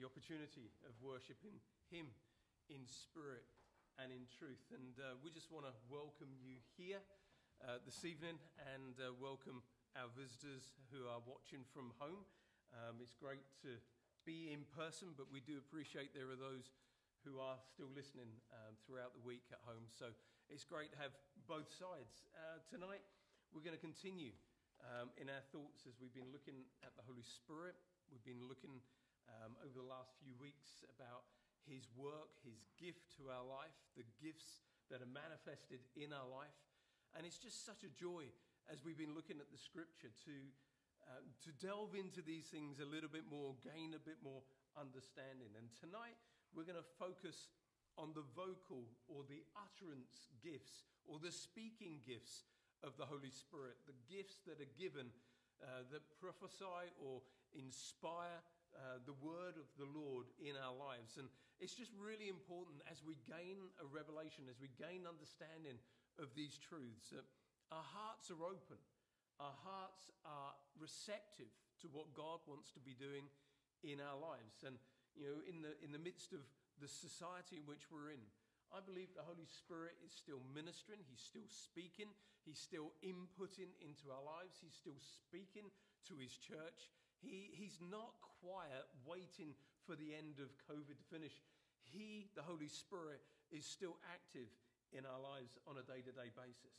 the opportunity of worshiping him in spirit and in truth. And we just want to welcome you here this evening, and welcome our visitors who are watching from home. It's great to be in person, but we do appreciate there are those who are still listening throughout the week at home. So it's great to have both sides. Tonight, we're going to continue in our thoughts as we've been looking at the Holy Spirit. We've been looking over the last few weeks about his work, his gift to our life, the gifts that are manifested in our life. And it's just such a joy as we've been looking at the scripture to delve into these things a little bit more, gain a bit more understanding. And tonight, we're going to focus on the vocal or the utterance gifts or the speaking gifts of the Holy Spirit, the gifts that are given that prophesy or inspire the word of the Lord in our lives. And it's just really important as we gain a revelation, as we gain understanding of these truths, that our hearts are open, our hearts are receptive to what God wants to be doing in our lives. And you know, in the midst of the society in which we're in, I believe the Holy Spirit is still ministering. He's still speaking. He's still inputting into our lives. He's still speaking to his church. He's not quiet waiting for the end of COVID to finish. He, the Holy Spirit, is still active in our lives on a day-to-day basis.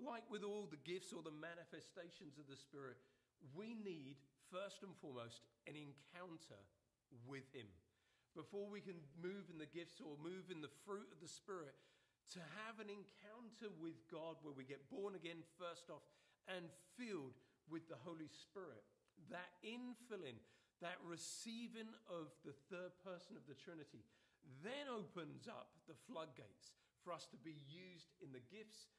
Like with all the gifts or the manifestations of the Spirit, we need, first and foremost, an encounter with him before we can move in the gifts or move in the fruit of the Spirit, to have an encounter with God where we get born again first off and filled with the Holy Spirit. That infilling, that receiving of the third person of the Trinity then opens up the floodgates for us to be used in the gifts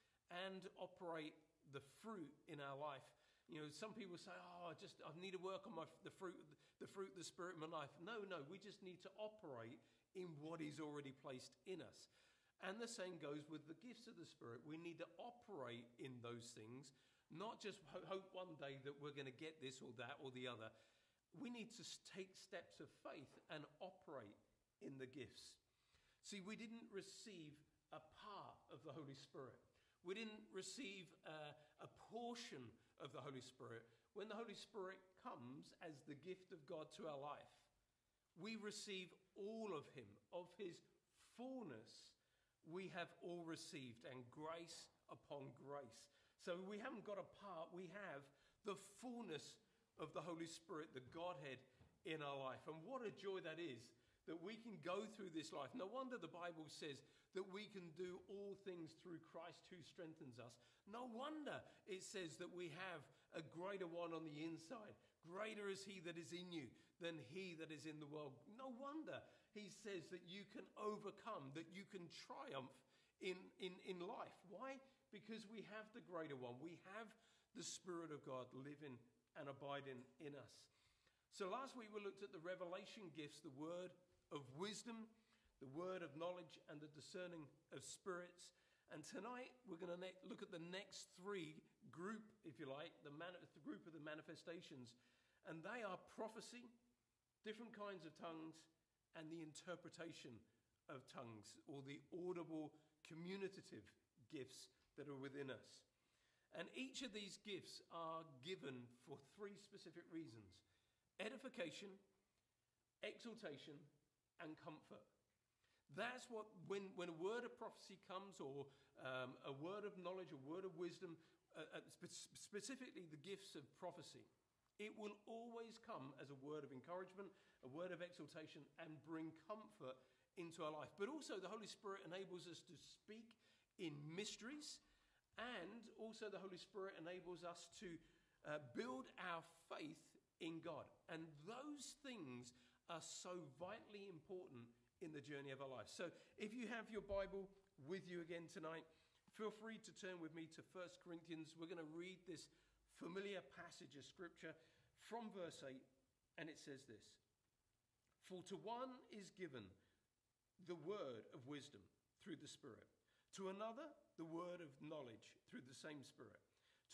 and operate the fruit in our life. You know, some people say, oh, I need to work on the fruit of the Spirit in my life. No, we just need to operate in what he's already placed in us. And the same goes with the gifts of the Spirit. We need to operate in those things, not just hope one day that we're going to get this or that or the other. We need to take steps of faith and operate in the gifts. See, we didn't receive a part of the Holy Spirit. We didn't receive a portion of the Holy Spirit. When the Holy Spirit comes as the gift of God to our life, we receive all of him. Of his fullness, we have all received, and grace upon grace. So we haven't got a part. We have the fullness of the Holy Spirit, the Godhead, in our life. And what a joy that is, that we can go through this life. No wonder the Bible says that we can do all things through Christ who strengthens us. No wonder it says that we have a greater one on the inside. Greater is he that is in you than he that is in the world. No wonder he says that you can overcome, that you can triumph in life. Why? Because we have the greater one. We have the Spirit of God living and abiding in us. So last week we looked at the revelation gifts, the word of wisdom, the word of knowledge, and the discerning of spirits. And tonight we're going to look at the next three group, if you like, the group of the manifestations. And they are prophecy, different kinds of tongues, and the interpretation of tongues, or the audible communicative gifts that are within us. And each of these gifts are given for three specific reasons: edification, exaltation, and comfort. That's what, when a word of prophecy comes, or a word of knowledge, a word of wisdom, specifically the gifts of prophecy, it will always come as a word of encouragement, a word of exaltation, and bring comfort into our life. But also the Holy Spirit enables us to speak in mysteries, and also the Holy Spirit enables us to build our faith in God. And those things are so vitally important in the journey of our life. So if you have your Bible with you again tonight, feel free to turn with me to 1 Corinthians. We're going to read this familiar passage of scripture from verse 8, and it says this: "For to one is given the word of wisdom through the Spirit, to another the word of knowledge through the same Spirit,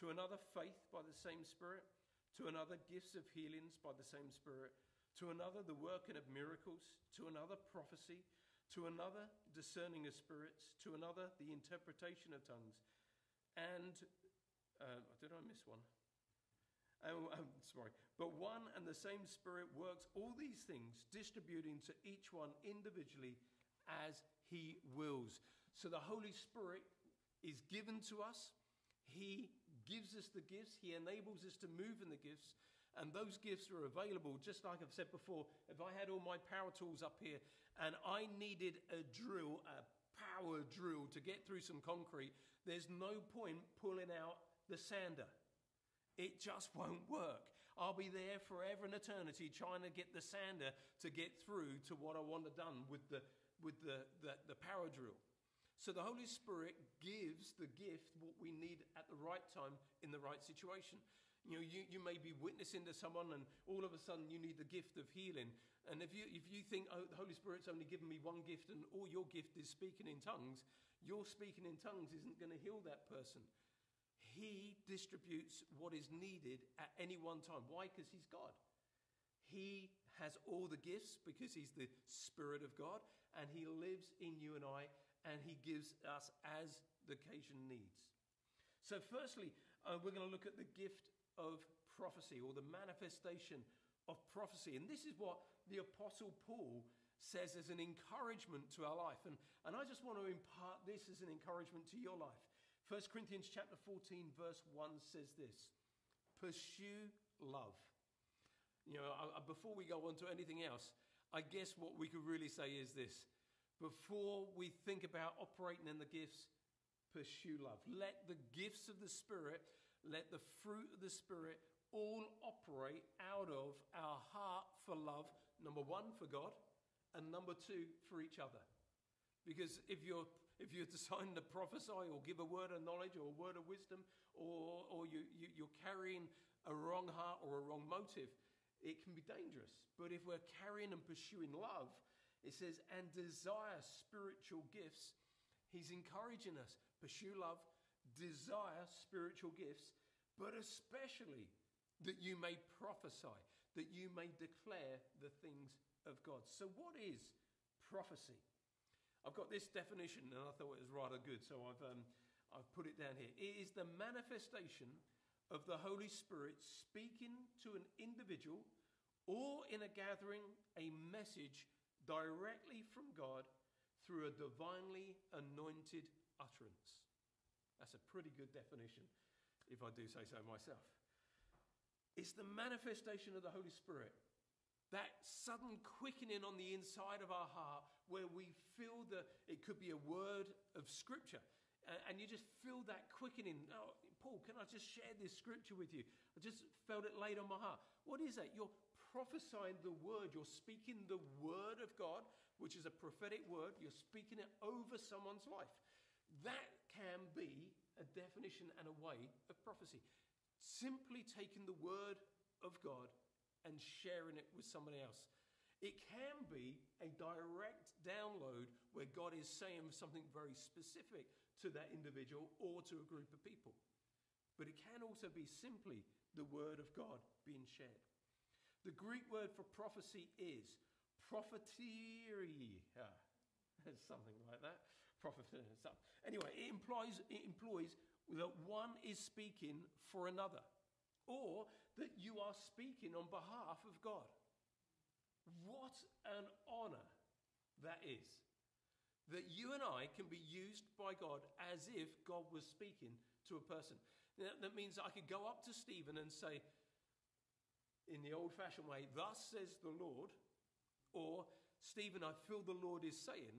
to another faith by the same Spirit, to another gifts of healings by the same Spirit, to another the working of miracles, to another prophecy, to another discerning of spirits, to another the interpretation of tongues. And, did I miss one? Oh, I'm sorry. But one and the same Spirit works all these things, distributing to each one individually as he wills. So the Holy Spirit is given to us. He gives us the gifts. He enables us to move in the gifts. And those gifts are available, just like I've said before. If I had all my power tools up here and I needed a drill, a power drill to get through some concrete, there's no point pulling out the sander. It just won't work. I'll be there forever and eternity trying to get the sander to get through to what I want to done with the power drill. So the Holy Spirit gives the gift what we need at the right time in the right situation. You know, you may be witnessing to someone and all of a sudden you need the gift of healing. And if you think, oh, the Holy Spirit's only given me one gift and all your gift is speaking in tongues, your speaking in tongues isn't going to heal that person. He distributes what is needed at any one time. Why? Because he's God. He has all the gifts because he's the Spirit of God, and he lives in you and I, and he gives us as the occasion needs. So firstly, we're going to look at the gift of prophecy, or the manifestation of prophecy. And this is what the Apostle Paul says as an encouragement to our life. And I just want to impart this as an encouragement to your life. 1 Corinthians chapter 14, verse 1 says this: pursue love. You know, before we go on to anything else, I guess what we could really say is this: before we think about operating in the gifts, pursue love. Let the gifts of the Spirit, let the fruit of the Spirit all operate out of our heart for love, number one, for God, and number two, for each other. Because if you're designed to prophesy or give a word of knowledge or a word of wisdom, or you're carrying a wrong heart or a wrong motive, it can be dangerous. But if we're carrying and pursuing love, it says, and desire spiritual gifts. He's encouraging us, pursue love, desire spiritual gifts, but especially that you may prophesy, that you may declare the things of God. So what is prophecy? I've got this definition, and I thought it was rather good, so I've put it down here. It is the manifestation of the Holy Spirit speaking to an individual or in a gathering a message directly from God through a divinely anointed utterance. That's a pretty good definition, if I do say so myself. It's the manifestation of the Holy Spirit. That sudden quickening on the inside of our heart where we feel that it could be a word of scripture. And you just feel that quickening. Oh, Paul, can I just share this scripture with you? I just felt it laid on my heart. What is that? You're prophesying the word. You're speaking the word of God, which is a prophetic word. You're speaking it over someone's life. That can be a definition and a way of prophecy. Simply taking the word of God and sharing it with somebody else. It can be a direct download where God is saying something very specific to that individual or to a group of people. But it can also be simply the word of God being shared. The Greek word for prophecy is propheteia. Something like that. Anyway, it employs that one is speaking for another, or that you are speaking on behalf of God. What an honor that is, that you and I can be used by God as if God was speaking to a person. Now, that means I could go up to Stephen and say, in the old-fashioned way, thus says the Lord, or Stephen, I feel the Lord is saying,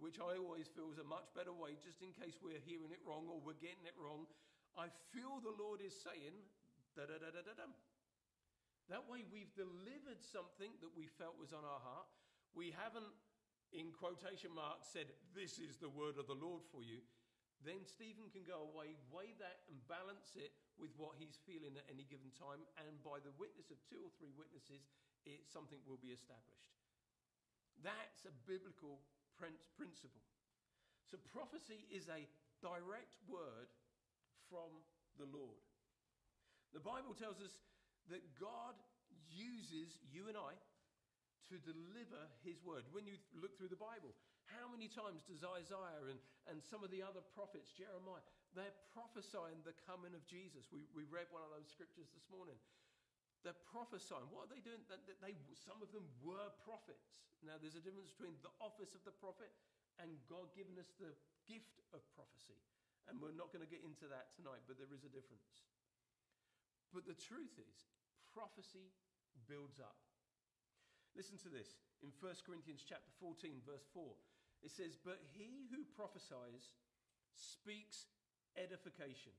which I always feel is a much better way, just in case we're hearing it wrong or we're getting it wrong. I feel the Lord is saying, da-da-da-da-da-dum. That way we've delivered something that we felt was on our heart. We haven't, in quotation marks, said, this is the word of the Lord for you. Then Stephen can go away, weigh that and balance it with what he's feeling at any given time. And by the witness of two or three witnesses, something will be established. That's a biblical principle. So prophecy is a direct word from the Lord. The Bible tells us that God uses you and I to deliver his word. When you look through the Bible, how many times does Isaiah and some of the other prophets, Jeremiah, they're prophesying the coming of Jesus. We read one of those scriptures this morning. They're prophesying. What are they doing? Some of them were prophets. Now, there's a difference between the office of the prophet and God giving us the gift of prophecy. And we're not going to get into that tonight, but there is a difference. But the truth is, prophecy builds up. Listen to this. In 1 Corinthians chapter 14, verse 4, it says, "But he who prophesies speaks edification.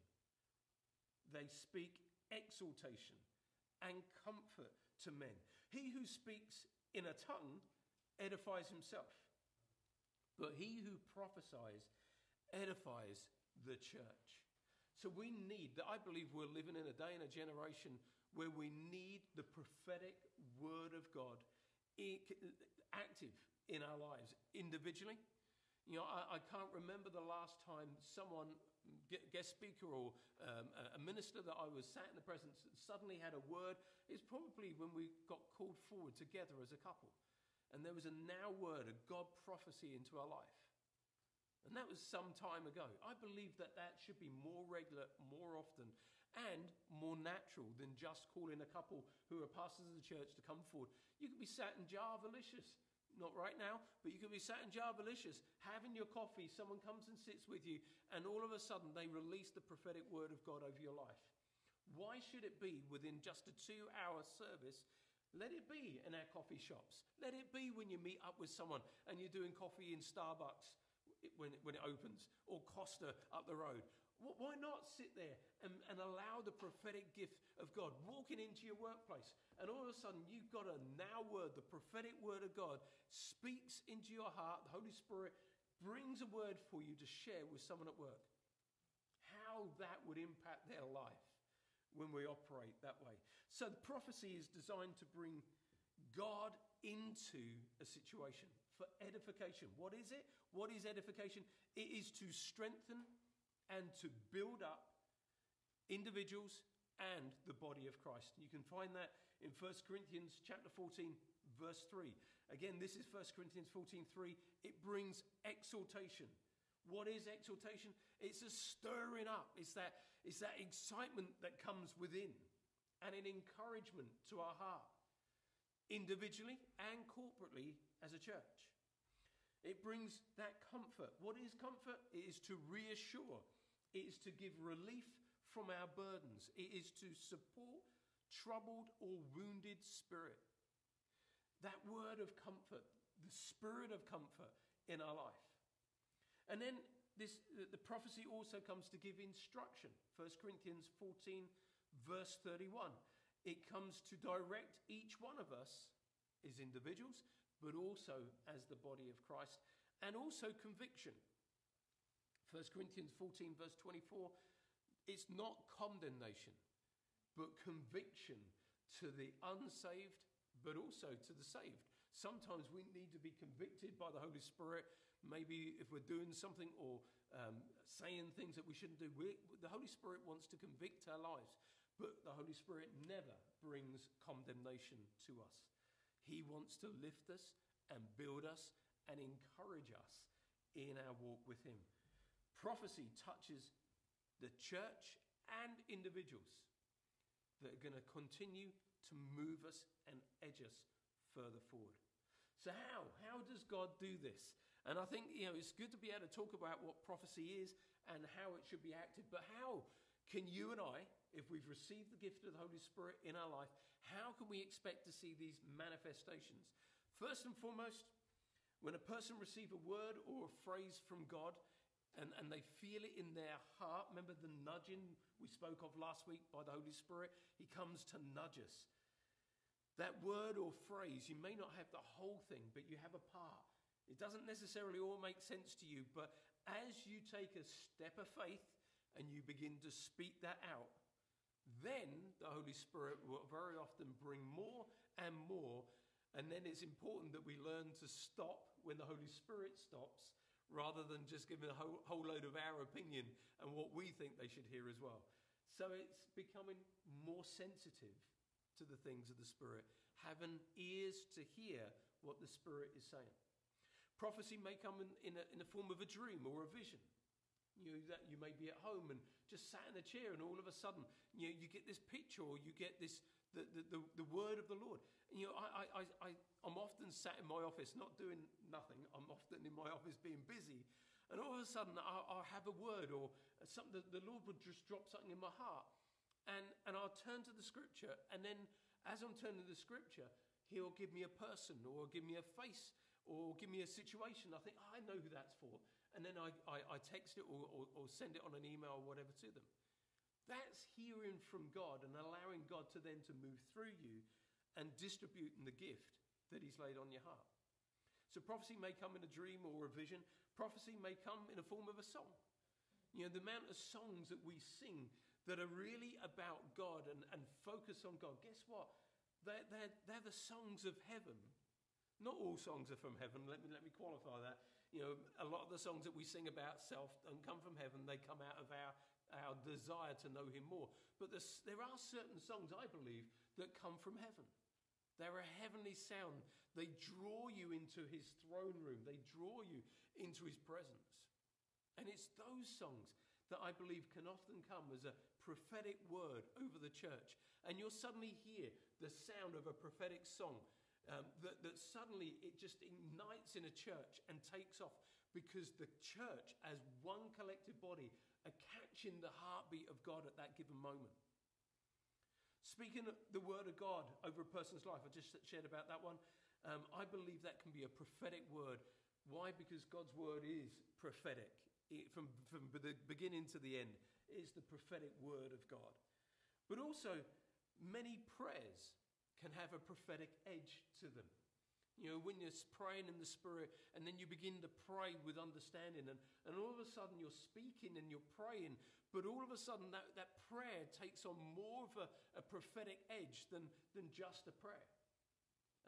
They speak exhortation and comfort to men. He who speaks in a tongue edifies himself. But he who prophesies edifies the church." So we need, I believe we're living in a day and a generation where we need the prophetic word of God active in our lives individually. You know, I can't remember the last time someone, guest speaker or a minister that I was sat in the presence suddenly had a word. It's probably when we got called forward together as a couple. And there was a now word, a God prophecy into our life. And that was some time ago. I believe that that should be more regular, more often, and more natural than just calling a couple who are pastors of the church to come forward. You could be sat in Jarvalicious, not right now, but you could be sat in Jarvalicious, having your coffee, someone comes and sits with you, and all of a sudden they release the prophetic word of God over your life. Why should it be within just a 2-hour service? Let it be in our coffee shops. Let it be when you meet up with someone and you're doing coffee in Starbucks, when it opens, or Costa up the road. Why not sit there and allow the prophetic gift of God walking into your workplace, and all of a sudden you've got a now word, the prophetic word of God speaks into your heart, the Holy Spirit brings a word for you to share with someone at work. How that would impact their life when we operate that way. So the prophecy is designed to bring God into a situation for edification. What is it? What is edification? It is to strengthen and to build up individuals and the body of Christ. You can find that in 1 Corinthians chapter 14, verse 3. Again, this is 1 Corinthians 14, 3. It brings exhortation. What is exhortation? It's a stirring up. It's that excitement that comes within and an encouragement to our heart, individually and corporately as a church. It brings that comfort. What is comfort? It is to reassure. It is to give relief from our burdens. It is to support troubled or wounded spirit. That word of comfort, the spirit of comfort in our life. And then the prophecy also comes to give instruction. 1 Corinthians 14, verse 31. It comes to direct each one of us as individuals, but also as the body of Christ, and also conviction. 1 Corinthians 14, verse 24, it's not condemnation, but conviction to the unsaved, but also to the saved. Sometimes we need to be convicted by the Holy Spirit. Maybe if we're doing something or saying things that we shouldn't do, the Holy Spirit wants to convict our lives. But the Holy Spirit never brings condemnation to us. He wants to lift us and build us and encourage us in our walk with him. Prophecy touches the church and individuals that are going to continue to move us and edge us further forward. So how does God do this? And I think, you know, it's good to be able to talk about what prophecy is and how it should be active, but how can you and I, if we've received the gift of the Holy Spirit in our life, how can we expect to see these manifestations? First and foremost, when a person receives a word or a phrase from God and they feel it in their heart, remember the nudging we spoke of last week by the Holy Spirit? He comes to nudge us. That word or phrase, you may not have the whole thing, but you have a part. It doesn't necessarily all make sense to you, but as you take a step of faith and you begin to speak that out, then the Holy Spirit will very often bring more and more. And then it's important that we learn to stop when the Holy Spirit stops, rather than just giving a whole load of our opinion and what we think they should hear as well. So it's becoming more sensitive to the things of the Spirit, having ears to hear what the Spirit is saying. Prophecy may come in the form of a dream or a vision. That you may be at home and just sat in a chair, and all of a sudden you get this picture, or you get this the word of the Lord. And, I'm often sat in my office not doing nothing. I'm often in my office being busy, and all of a sudden I'll have a word or something. The Lord would just drop something in my heart, and I'll turn to the Scripture, and then as I'm turning to the Scripture, He'll give me a person, or give me a face, or give me a situation. I think, oh, I know who that's for. And then I text it or send it on an email or whatever to them. That's hearing from God and allowing God to then to move through you and distributing the gift that He's laid on your heart. So prophecy may come in a dream or a vision. Prophecy may come in the form of a song. The amount of songs that we sing that are really about God and focus on God, guess what? They're the songs of heaven. Not all songs are from heaven. Let me qualify that. A lot of the songs that we sing about self don't come from heaven. They come out of our desire to know Him more. But there are certain songs, I believe, that come from heaven. They're a heavenly sound. They draw you into His throne room. They draw you into His presence. And it's those songs that I believe can often come as a prophetic word over the church. And you'll suddenly hear the sound of a prophetic song. That suddenly it just ignites in a church and takes off, because the church as one collective body are catching the heartbeat of God at that given moment. Speaking the word of God over a person's life, I just shared about that one. I believe that can be a prophetic word. Why? Because God's word is prophetic. From the beginning to the end, it's the prophetic word of God. But also, many prayers can have a prophetic edge to them. When you're praying in the Spirit and then you begin to pray with understanding, and all of a sudden you're speaking and you're praying, but all of a sudden that prayer takes on more of a prophetic edge than just a prayer.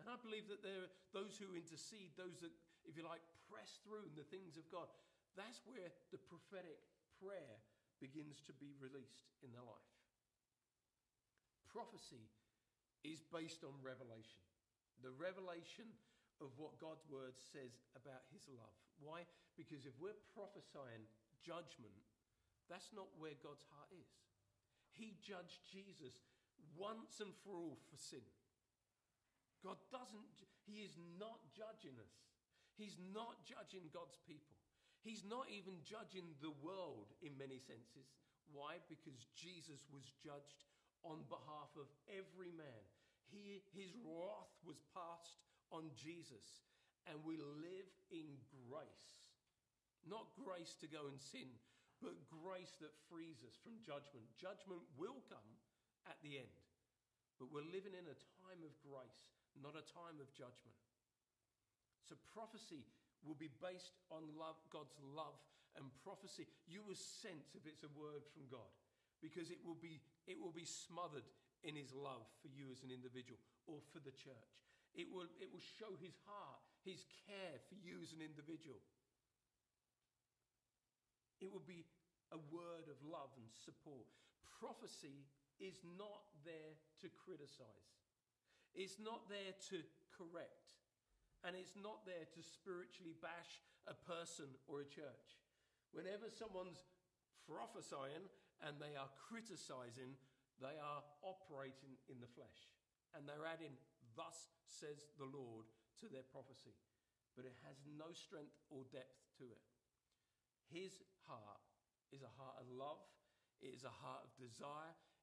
And I believe that there are those who intercede, those that, if you like, press through in the things of God. That's where the prophetic prayer begins to be released in their life. Prophecy is based on revelation. The revelation of what God's word says about His love. Why? Because if we're prophesying judgment, that's not where God's heart is. He judged Jesus once and for all for sin. God doesn't, He is not judging us. He's not judging God's people. He's not even judging the world in many senses. Why? Because Jesus was judged on behalf of every man. His wrath was passed on Jesus, and we live in grace. Not grace to go and sin, but grace that frees us from judgment. Judgment will come at the end, but we're living in a time of grace, not a time of judgment. So prophecy will be based on love, God's love, and prophecy. You will sense if it's a word from God, because it will be smothered in His love for you as an individual or for the church. It will show His heart, His care for you as an individual. It will be a word of love and support. Prophecy is not there to criticize. It's not there to correct. And it's not there to spiritually bash a person or a church. Whenever someone's prophesying and they are criticizing, they are operating in the flesh, and they're adding "thus says the Lord" to their prophecy, but it has no strength or depth to it. His heart is a heart of love. It is a heart of desire.